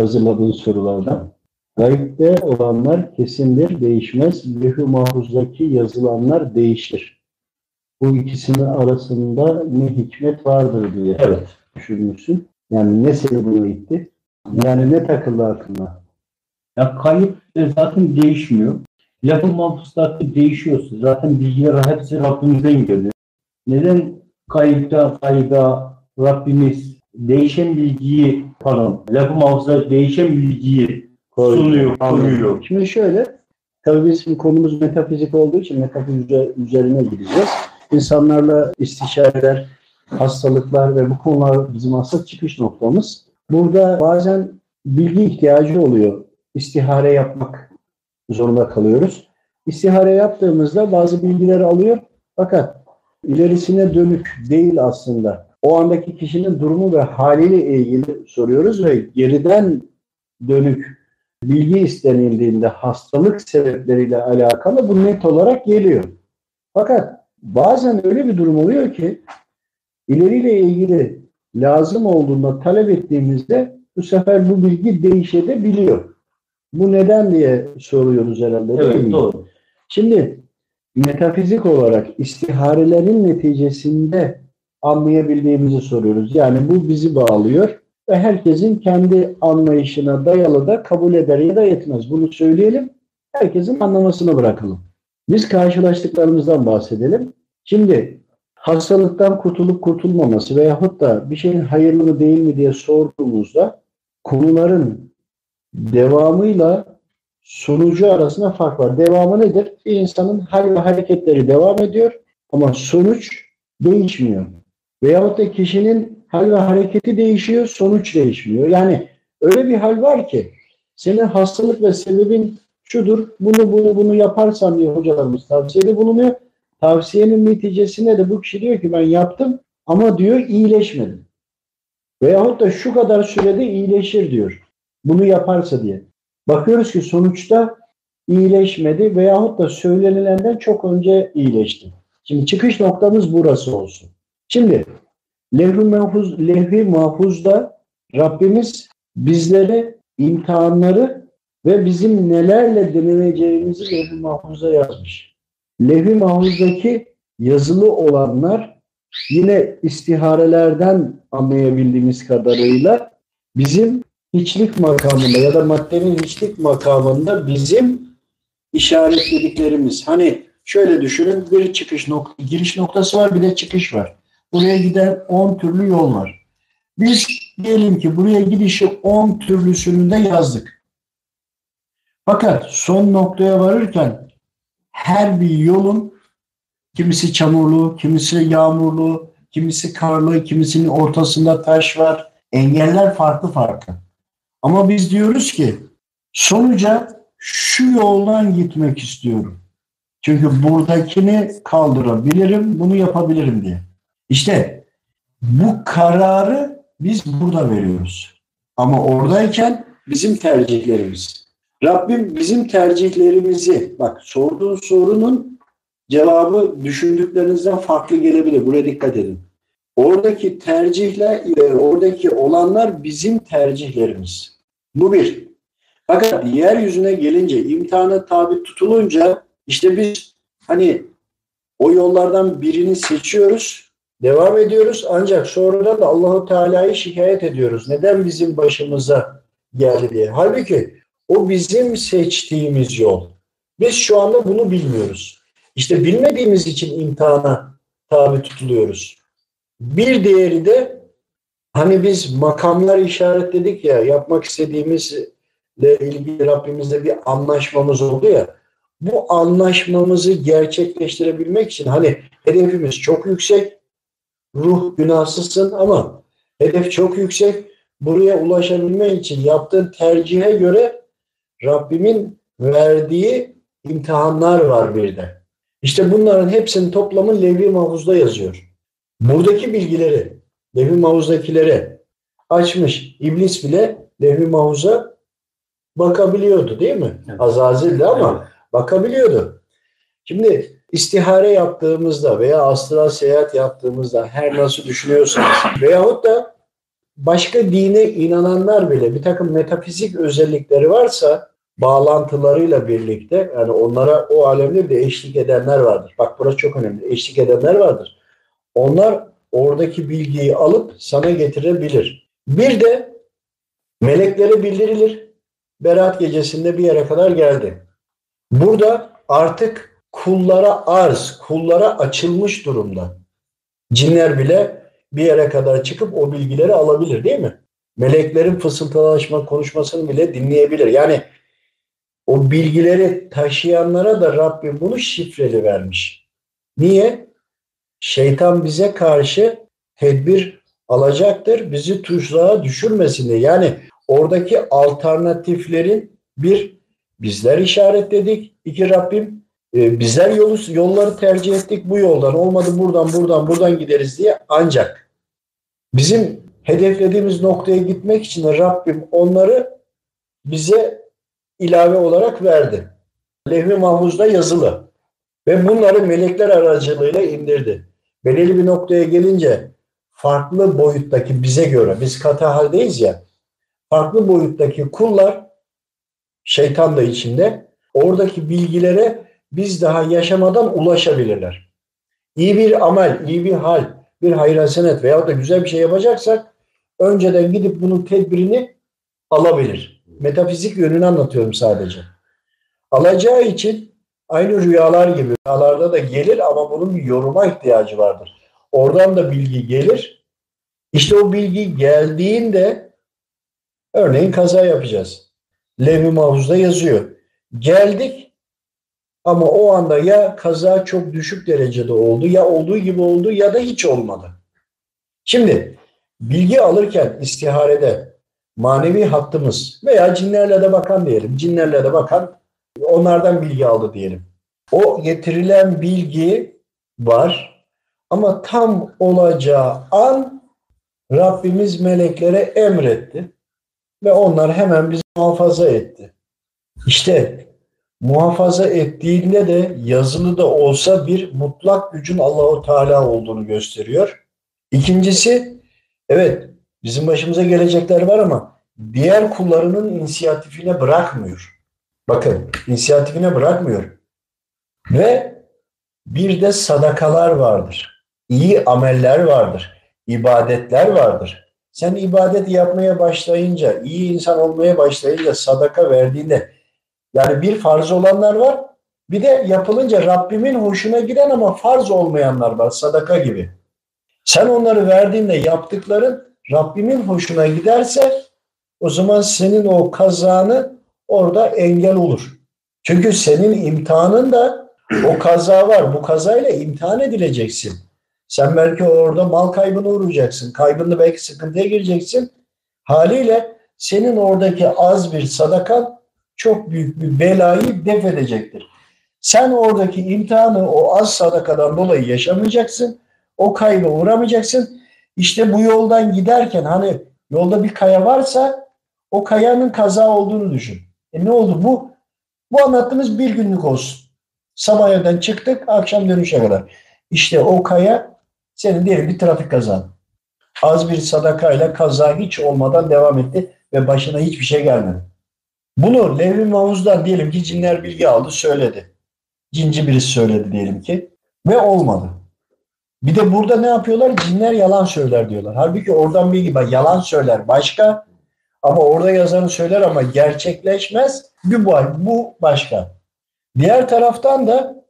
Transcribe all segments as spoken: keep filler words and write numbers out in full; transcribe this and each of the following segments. hazırladığı sorulardan. Gayb'de olanlar kesindir, değişmez. Levh-i Mahfuz'daki yazılanlar değişir. Bu ikisinin arasında ne hikmet vardır diye evet. düşünmüşsün. Yani ne sebebine gitti? Yani ne takıldı aklına? Ya kayıp zaten değişmiyor. Levh-i Mahfuz'daki değişiyorsa zaten bilgiler hepsi Rabbimizden geliyor. Neden kayıpta kayda Rabbimiz değişen bilgiyi falan, Levh-i Mahfuz'da değişen bilgiyi sunuyor, koyuyor. Şimdi şöyle, tabii bizim konumuz metafizik olduğu için metafizik üzerine gideceğiz. İnsanlarla istişareler, hastalıklar ve bu konular bizim asıl çıkış noktamız. Burada bazen bilgi ihtiyacı oluyor. İstihare yapmak zorunda kalıyoruz. İstihare yaptığımızda bazı bilgileri alıyor fakat ilerisine dönük değil aslında. O andaki kişinin durumu ve haliyle ilgili soruyoruz ve geriden dönük bilgi istenildiğinde hastalık sebepleriyle alakalı bu net olarak geliyor. Fakat bazen öyle bir durum oluyor ki ileriyle ilgili lazım olduğunda talep ettiğimizde bu sefer bu bilgi değişebiliyor. Bu neden diye soruyoruz herhalde. Evet, doğru. Şimdi metafizik olarak istiharelerin neticesinde anlayabildiğimizi soruyoruz. Yani bu bizi bağlıyor ve herkesin kendi anlayışına dayalı da kabul eder ya da etmez. Bunu söyleyelim, herkesin anlamasını bırakalım. Biz karşılaştıklarımızdan bahsedelim. Şimdi hastalıktan kurtulup kurtulmaması veyahut da bir şeyin hayırlı mı değil mi diye sorduğumuzda konuların devamıyla sonucu arasında fark var. Devamı nedir? Bir insanın hal ve hareketleri devam ediyor ama sonuç değişmiyor. Veyahut da kişinin hal ve hareketi değişiyor, sonuç değişmiyor. Yani öyle bir hal var ki senin hastalık ve sebebin şudur, bunu bunu bunu yaparsan diye hocalarımız tavsiyede bulunuyor. Tavsiyenin neticesinde de bu kişi diyor ki ben yaptım ama diyor iyileşmedim. Veyahut da şu kadar sürede iyileşir diyor. Bunu yaparsa diye. Bakıyoruz ki sonuçta iyileşmedi veyahut da söylenilenden çok önce iyileşti. Şimdi çıkış noktamız burası olsun. Şimdi Levh-i Mahfuz, Levh-i Mahfuz'da Rabbimiz bizlere imtihanları ve bizim nelerle deneneceğimizi Levh-i Mahfuz'a yazmış. Levh-i Mahfuz'daki yazılı olanlar yine istiharelerden anlayabildiğimiz kadarıyla bizim hiçlik makamında ya da maddenin hiçlik makamında bizim işaretlediklerimiz. Hani şöyle düşünün, bir çıkış nokta, giriş noktası var, bir de çıkış var. Buraya giden on türlü yol var. Biz diyelim ki buraya gidişi on türlüsünü de yazdık. Fakat son noktaya varırken her bir yolun kimisi çamurlu, kimisi yağmurlu, kimisi karlı, kimisinin ortasında taş var. Engeller farklı farklı. Ama biz diyoruz ki sonuca şu yoldan gitmek istiyorum. Çünkü buradakini kaldırabilirim, bunu yapabilirim diye. İşte bu kararı biz burada veriyoruz. Ama oradayken bizim tercihlerimiz. Rabbim bizim tercihlerimizi, bak sorduğun sorunun cevabı düşündüklerinizden farklı gelebilir. Buraya dikkat edin. Oradaki tercihler, oradaki olanlar bizim tercihlerimiz. Bu bir. Fakat yeryüzüne gelince, imtihana tabi tutulunca İşte biz hani o yollardan birini seçiyoruz, devam ediyoruz ancak sonra da Allahu Teala'yı şikayet ediyoruz. Neden bizim başımıza geldi diye. Halbuki o bizim seçtiğimiz yol. Biz şu anda bunu bilmiyoruz. İşte bilmediğimiz için imtihana tabi tutuluyoruz. Bir diğeri de hani biz makamlar işaretledik ya, yapmak istediğimizle ilgili Rabbimizle bir anlaşmamız oldu ya. Bu anlaşmamızı gerçekleştirebilmek için hani hedefimiz çok yüksek, ruh günahsızsın ama hedef çok yüksek, buraya ulaşabilmen için yaptığın tercihe göre Rabbimin verdiği imtihanlar var bir de. İşte bunların hepsinin toplamı Levh-i Mahfuz'da yazıyor. Buradaki bilgileri, Levh-i Mahfuz'dakileri açmış İblis bile Levh-i Mahfuz'a bakabiliyordu değil mi? Evet. Azazil'di ama evet. Bakabiliyordu. Şimdi istihare yaptığımızda veya astral seyahat yaptığımızda her nasıl düşünüyorsanız veyahut da başka dine inananlar bile bir takım metafizik özellikleri varsa bağlantılarıyla birlikte, yani onlara o alemde de eşlik edenler vardır. Bak burası çok önemli. Eşlik edenler vardır. Onlar oradaki bilgiyi alıp sana getirebilir. Bir de meleklere bildirilir. Berat gecesinde bir yere kadar geldi. Burada artık kullara arz, kullara açılmış durumda. Cinler bile bir yere kadar çıkıp o bilgileri alabilir, değil mi? Meleklerin fısıltılaşma konuşmasını bile dinleyebilir. Yani o bilgileri taşıyanlara da Rabbim bunu şifreli vermiş. Niye? Şeytan bize karşı tedbir alacaktır. Bizi tuzluğa düşürmesin diye. Yani oradaki alternatiflerin bir bizler işaretledik. İki Rabbim e, bizler yolu, yolları tercih ettik. Bu yoldan olmadı buradan buradan buradan gideriz diye. Ancak bizim hedeflediğimiz noktaya gitmek için Rabbim onları bize ilave olarak verdi. Levh-i Mahfuz'da yazılı. Ve bunları melekler aracılığıyla indirdi. Belirli bir noktaya gelince farklı boyuttaki bize göre, biz katahaldeyiz ya, farklı boyuttaki kullar, şeytan da içinde, oradaki bilgilere biz daha yaşamadan ulaşabilirler. İyi bir amel, iyi bir hal, bir hayır hasenet veyahut da güzel bir şey yapacaksak önceden gidip bunun tedbirini alabilir. Metafizik yönünü anlatıyorum sadece. Alacağı için aynı rüyalar gibi rüyalarda da gelir ama bunun bir yoruma ihtiyacı vardır. Oradan da bilgi gelir. İşte o bilgi geldiğinde örneğin kaza yapacağız. Levh-i Mahfuz'da yazıyor. Geldik ama o anda ya kaza çok düşük derecede oldu, ya olduğu gibi oldu ya da hiç olmadı. Şimdi bilgi alırken istiharede manevi hattımız veya cinlerle de bakan diyelim. Cinlerle de bakan onlardan bilgi aldı diyelim. O getirilen bilgi var ama tam olacağı an Rabbimiz meleklere emretti ve onlar hemen bizi muhafaza etti. İşte muhafaza ettiğinde de yazılı da olsa bir mutlak gücün Allahu Teala olduğunu gösteriyor. İkincisi, evet bizim başımıza gelecekler var ama diğer kullarının inisiyatifine bırakmıyor. Bakın, inisiyatifine bırakmıyor. Ve bir de sadakalar vardır. İyi ameller vardır. İbadetler vardır. Sen ibadet yapmaya başlayınca, iyi insan olmaya başlayınca, sadaka verdiğinde, yani bir farz olanlar var, bir de yapılınca Rabbimin hoşuna giden ama farz olmayanlar var, sadaka gibi. Sen onları verdiğinde yaptıkların Rabbimin hoşuna giderse, o zaman senin o kazanı orada engel olur. Çünkü senin imtihanın da o kaza var. Bu kazayla imtihan edileceksin. Sen belki orada mal kaybına uğrayacaksın. Kaybında belki sıkıntıya gireceksin. Haliyle senin oradaki az bir sadakan çok büyük bir belayı def edecektir. Sen oradaki imtihanı o az sadakadan dolayı yaşamayacaksın. O kayba uğramayacaksın. İşte bu yoldan giderken hani yolda bir kaya varsa o kayanın kaza olduğunu düşün. E ne oldu bu? Bu anlattığımız bir günlük olsun. Sabah evden çıktık, akşam dönüşe kadar. İşte o kaya senin diyelim bir trafik kazan. Az bir sadakayla kaza hiç olmadan devam etti ve başına hiçbir şey gelmedi. Bunu Levh-i Mahfuz'dan diyelim ki cinler bilgi aldı, söyledi. Cinci birisi söyledi diyelim ki ve olmadı. Bir de burada ne yapıyorlar? Cinler yalan söyler diyorlar. Halbuki oradan bilgi var. Yalan söyler başka. Ama orada yazanı söyler ama gerçekleşmez. Bir bu, bu başka. Diğer taraftan da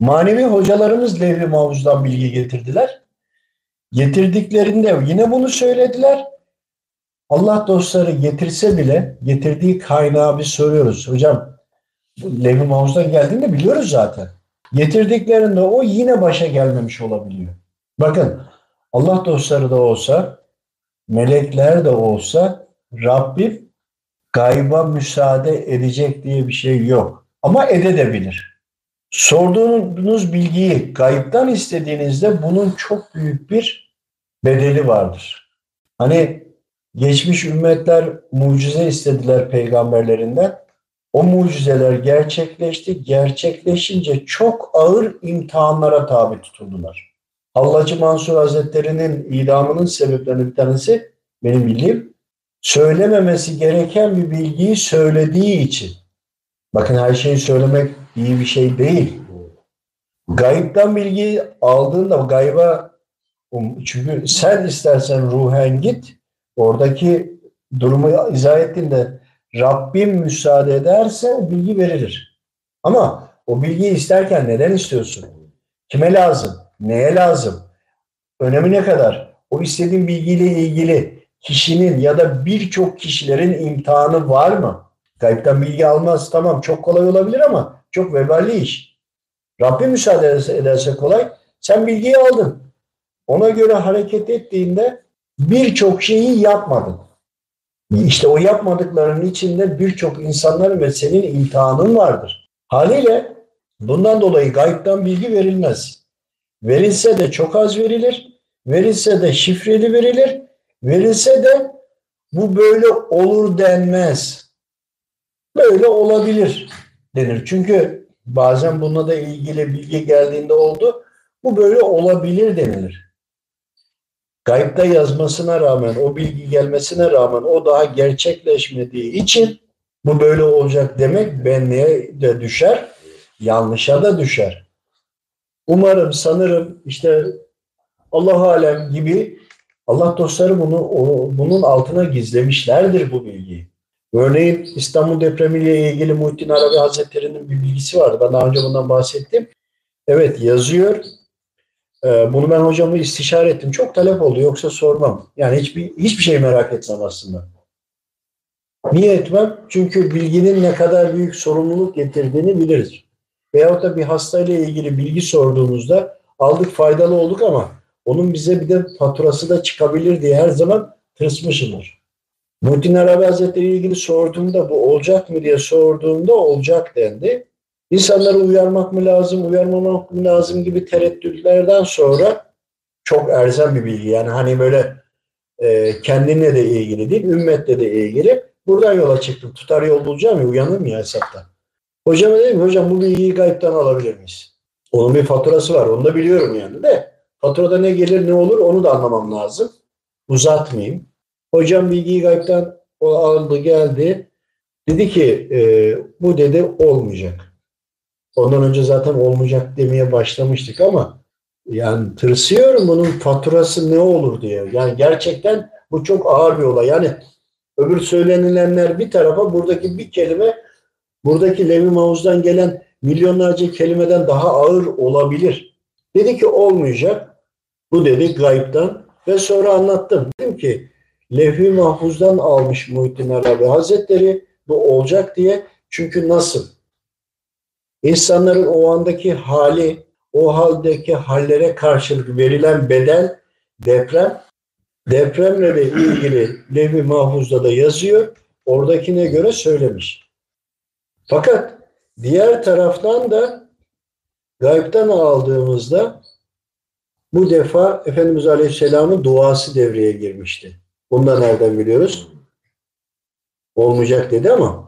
manevi hocalarımız Levh-i Mahfuz'dan bilgi getirdiler. Getirdiklerinde yine bunu söylediler. Allah dostları getirse bile getirdiği kaynağı bir soruyoruz. Hocam Levh-i Mahfuz'dan geldiğini biliyoruz zaten. Getirdiklerinde o yine başa gelmemiş olabiliyor. Bakın Allah dostları da olsa, melekler de olsa Rabbim gayba müsaade edecek diye bir şey yok. Ama edebilir. Sorduğunuz bilgiyi gayipten istediğinizde bunun çok büyük bir bedeli vardır. Hani geçmiş ümmetler mucize istediler peygamberlerinden. O mucizeler gerçekleşti. Gerçekleşince çok ağır imtihanlara tabi tutuldular. Hallacı Mansur Hazretleri'nin idamının sebeplerinin bir tanesi benim bildiğim, söylememesi gereken bir bilgiyi söylediği için. Bakın, her şeyi söylemek iyi bir şey değil. Gayipten bilgi aldığında gayba, çünkü sen istersen ruhen git, oradaki durumu izah ettiğinde Rabbim müsaade ederse bilgi verilir. Ama o bilgiyi isterken neden istiyorsun? Kime lazım? Neye lazım? Önemi ne kadar? O istediğin bilgiyle ilgili kişinin ya da birçok kişilerin imtihanı var mı? Gayipten bilgi almaz, tamam, çok kolay olabilir ama çok veballi iş. Rabbim müsaade ederse kolay. Sen bilgiyi aldın. Ona göre hareket ettiğinde birçok şeyi yapmadın. İşte o yapmadıklarının içinde birçok insanların ve senin imtihanın vardır. Haliyle bundan dolayı gayipten bilgi verilmez. Verilse de çok az verilir. Verilse de şifreli verilir. Verilse de bu böyle olur denmez. Böyle olabilir denir. Çünkü bazen bununla da ilgili bilgi geldiğinde oldu. Bu böyle olabilir denilir. Gayb'da yazmasına rağmen, o bilgi gelmesine rağmen o daha gerçekleşmediği için bu böyle olacak demek benliğe de düşer, yanlışa da düşer. Umarım, sanırım, işte Allah alem gibi Allah dostları bunu o, bunun altına gizlemişlerdir bu bilgiyi. Örneğin İstanbul depremiyle ilgili Muhyiddin Arabi Hazretleri'nin bir bilgisi vardı. Ben daha önce bundan bahsettim. Evet, yazıyor. Bunu ben hocamı istişare ettim. Çok talep oldu. Yoksa sormam. Yani hiçbir hiçbir şey merak etmem aslında. Niye etmem? Çünkü bilginin ne kadar büyük sorumluluk getirdiğini biliriz. Veyahut da bir hastayla ilgili bilgi sorduğumuzda aldık, faydalı olduk ama onun bize bir de faturası da çıkabilir diye her zaman tırsmışımdır. Muhyiddin Arabi Hazretleri ile ilgili sorduğumda, bu olacak mı diye sorduğumda olacak dendi. İnsanları uyarmak mı lazım, uyarmamak mı lazım gibi tereddütlerden sonra çok erzem bir bilgi. Yani hani böyle e, kendinle de ilgili değil, ümmetle de ilgili. Buradan yola çıktım. Tutar yol bulacağım ya, uyanır mı ya hesapta? Hocama dedim ki, hocam bu bilgiyi gaybden alabilir miyiz? Onun bir faturası var, onu da biliyorum yani de. Faturada ne gelir ne olur onu da anlamam lazım. Uzatmayayım. Hocam bilgiyi gaybden aldı geldi. Dedi ki e, bu dedi olmayacak. Ondan önce zaten olmayacak demeye başlamıştık ama yani tırsıyorum bunun faturası ne olur diye. Yani gerçekten bu çok ağır bir olay. Yani öbür söylenilenler bir tarafa, buradaki bir kelime, buradaki Levh-i Mahfuz'dan gelen milyonlarca kelimeden daha ağır olabilir. Dedi ki olmayacak. Bu dedi gayipten. Ve sonra anlattım. Dedim ki Levh-i Mahfuz'dan almış Muhyiddin Arabi Hazretleri bu olacak diye. Çünkü nasıl? İnsanların o andaki hali, o haldeki hallere karşılık verilen bedel, deprem, depremle de ilgili Levh-i Mahfuz'da da yazıyor. Oradakine göre söylemiş. Fakat diğer taraftan da gaybden aldığımızda bu defa Efendimiz Aleyhisselam'ın duası devreye girmişti. Bunu da nereden biliyoruz? Olmayacak dedi ama.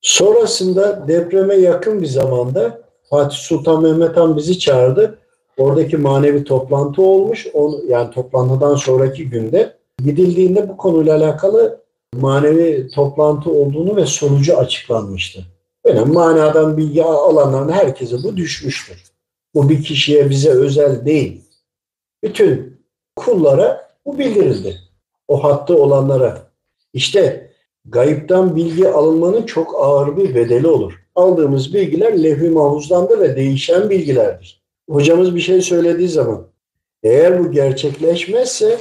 Sonrasında depreme yakın bir zamanda Fatih Sultan Mehmet Han bizi çağırdı. Oradaki manevi toplantı olmuş. Onu, yani toplantıdan sonraki günde gidildiğinde bu konuyla alakalı manevi toplantı olduğunu ve sonucu açıklanmıştı. Böyle manadan bilgi alanların herkese bu düşmüştür. Bu bir kişiye, bize özel değil. Bütün kullara bu bildirildi. O hattı olanlara. İşte gayipten bilgi alınmanın çok ağır bir bedeli olur. Aldığımız bilgiler Levh-i Mahfuz'dandır ve değişen bilgilerdir. Hocamız bir şey söylediği zaman eğer bu gerçekleşmezse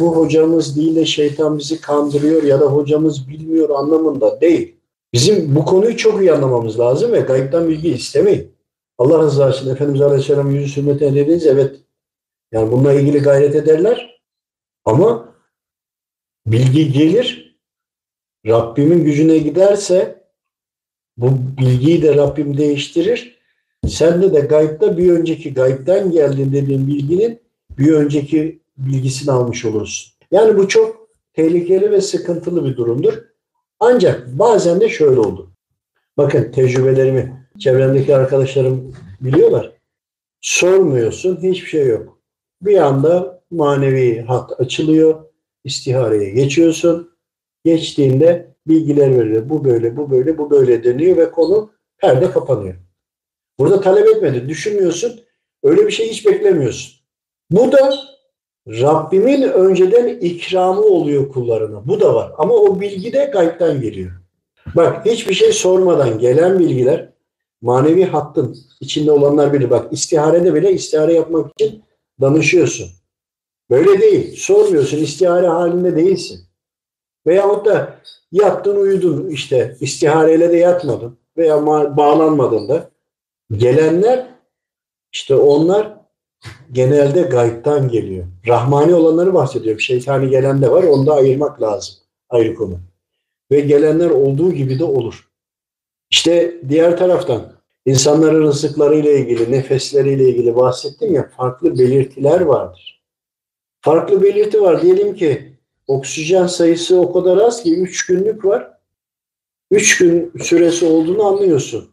bu hocamız değil de şeytan bizi kandırıyor ya da hocamız bilmiyor anlamında değil. Bizim bu konuyu çok iyi anlamamız lazım ve gayipten bilgi istemeyin. Allah rızası için Efendimiz Aleyhisselam yüzü sünnet ediniz, evet. Yani bununla ilgili gayret ederler ama bilgi gelir. Rabbimin gücüne giderse bu bilgiyi de Rabbim değiştirir. Sende de gaybda bir önceki, gaybden geldiğin dediğin bilginin bir önceki bilgisini almış olursun. Yani bu çok tehlikeli ve sıkıntılı bir durumdur. Ancak bazen de şöyle oldu. Bakın tecrübelerimi, çevremdeki arkadaşlarım biliyorlar. Sormuyorsun, hiçbir şey yok. Bir anda manevi hat açılıyor. istihareye geçiyorsun. Geçtiğinde bilgiler veriyor. Bu böyle, bu böyle, bu böyle deniyor ve konu perde kapanıyor. Burada talep etmedi, düşünmüyorsun. Öyle bir şey hiç beklemiyorsun. Bu da Rabbimin önceden ikramı oluyor kullarına. Bu da var. Ama o bilgi de gaybden geliyor. Bak, hiçbir şey sormadan gelen bilgiler manevi hattın içinde olanlar bilir. Bak, istiharede bile istihare yapmak için danışıyorsun. Böyle değil. Sormuyorsun. İstihare halinde değilsin. Veyahut da yattın uyudun işte. İstihareyle de yatmadın. Veya bağlanmadın da. Gelenler işte onlar genelde gaybtan geliyor. Rahmani olanları bahsediyorum. Şeytani gelen de var. Onu da ayırmak lazım. Ayrı konu. Ve gelenler olduğu gibi de olur. İşte diğer taraftan insanların rızıklarıyla ilgili, nefesleriyle ilgili bahsettim ya, farklı belirtiler vardır. Farklı belirti var. Diyelim ki oksijen sayısı o kadar az ki üç günlük var. üç gün süresi olduğunu anlıyorsun.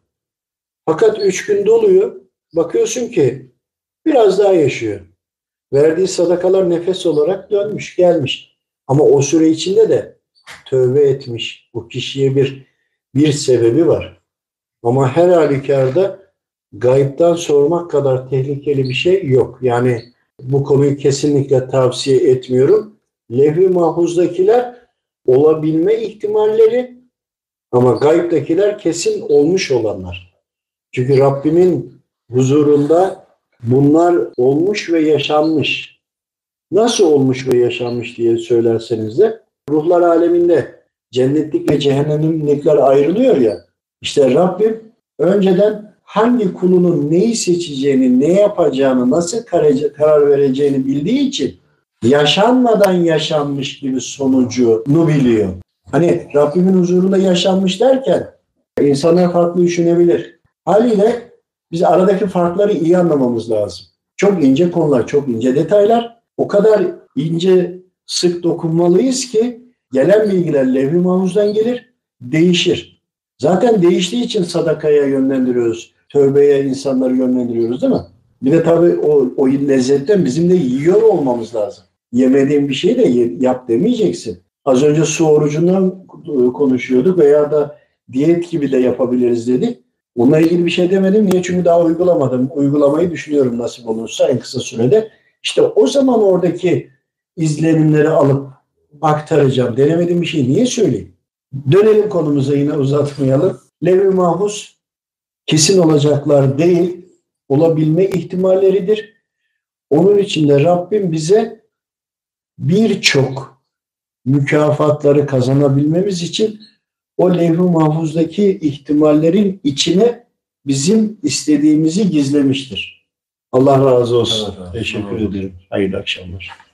Fakat üç gün doluyor. Bakıyorsun ki biraz daha yaşıyor. Verdiği sadakalar nefes olarak dönmüş, gelmiş. Ama o süre içinde de tövbe etmiş. Bu kişiye bir bir sebebi var. Ama her halükarda gaybtan sormak kadar tehlikeli bir şey yok. Yani bu konuyu kesinlikle tavsiye etmiyorum. Levh-i Mahfuz'dakiler olabilme ihtimalleri ama gaybdakiler kesin olmuş olanlar. Çünkü Rabbimin huzurunda bunlar olmuş ve yaşanmış. Nasıl olmuş ve yaşanmış diye söylerseniz de ruhlar aleminde cennetlik ve cehennemlikler ayrılıyor ya. İşte Rabbim önceden hangi kulunun neyi seçeceğini, ne yapacağını, nasıl karar vereceğini bildiği için yaşanmadan yaşanmış gibi sonucunu biliyor. Hani Rabbimin huzurunda yaşanmış derken insanlar farklı düşünebilir. Haliyle biz aradaki farkları iyi anlamamız lazım. Çok ince konular, çok ince detaylar. O kadar ince, sık dokunmalıyız ki gelen bilgiler Levh-i Mahfuz'dan gelir, değişir. Zaten değiştiği için sadakaya yönlendiriyoruz, tövbeye insanları yönlendiriyoruz değil mi? Bir de tabii o, o lezzetten bizim de yiyor olmamız lazım. Yemediğin bir şeyi de yap demeyeceksin. Az önce su orucundan konuşuyorduk veya da diyet gibi de yapabiliriz dedik. Onunla ilgili bir şey demedim. Niye? Çünkü daha uygulamadım. Uygulamayı düşünüyorum nasip olursa en kısa sürede. İşte o zaman oradaki izlenimleri alıp aktaracağım. Denemediğim bir şey niye söyleyeyim? Dönelim konumuza, yine uzatmayalım. Levh-i Mahfuz kesin olacaklar değil, olabilme ihtimalleridir. Onun için de Rabbim bize birçok mükafatları kazanabilmemiz için o Levh-i Mahfuz'daki ihtimallerin içine bizim istediğimizi gizlemiştir. Allah razı olsun. Evet, evet. Teşekkür ederim. Hayırlı akşamlar.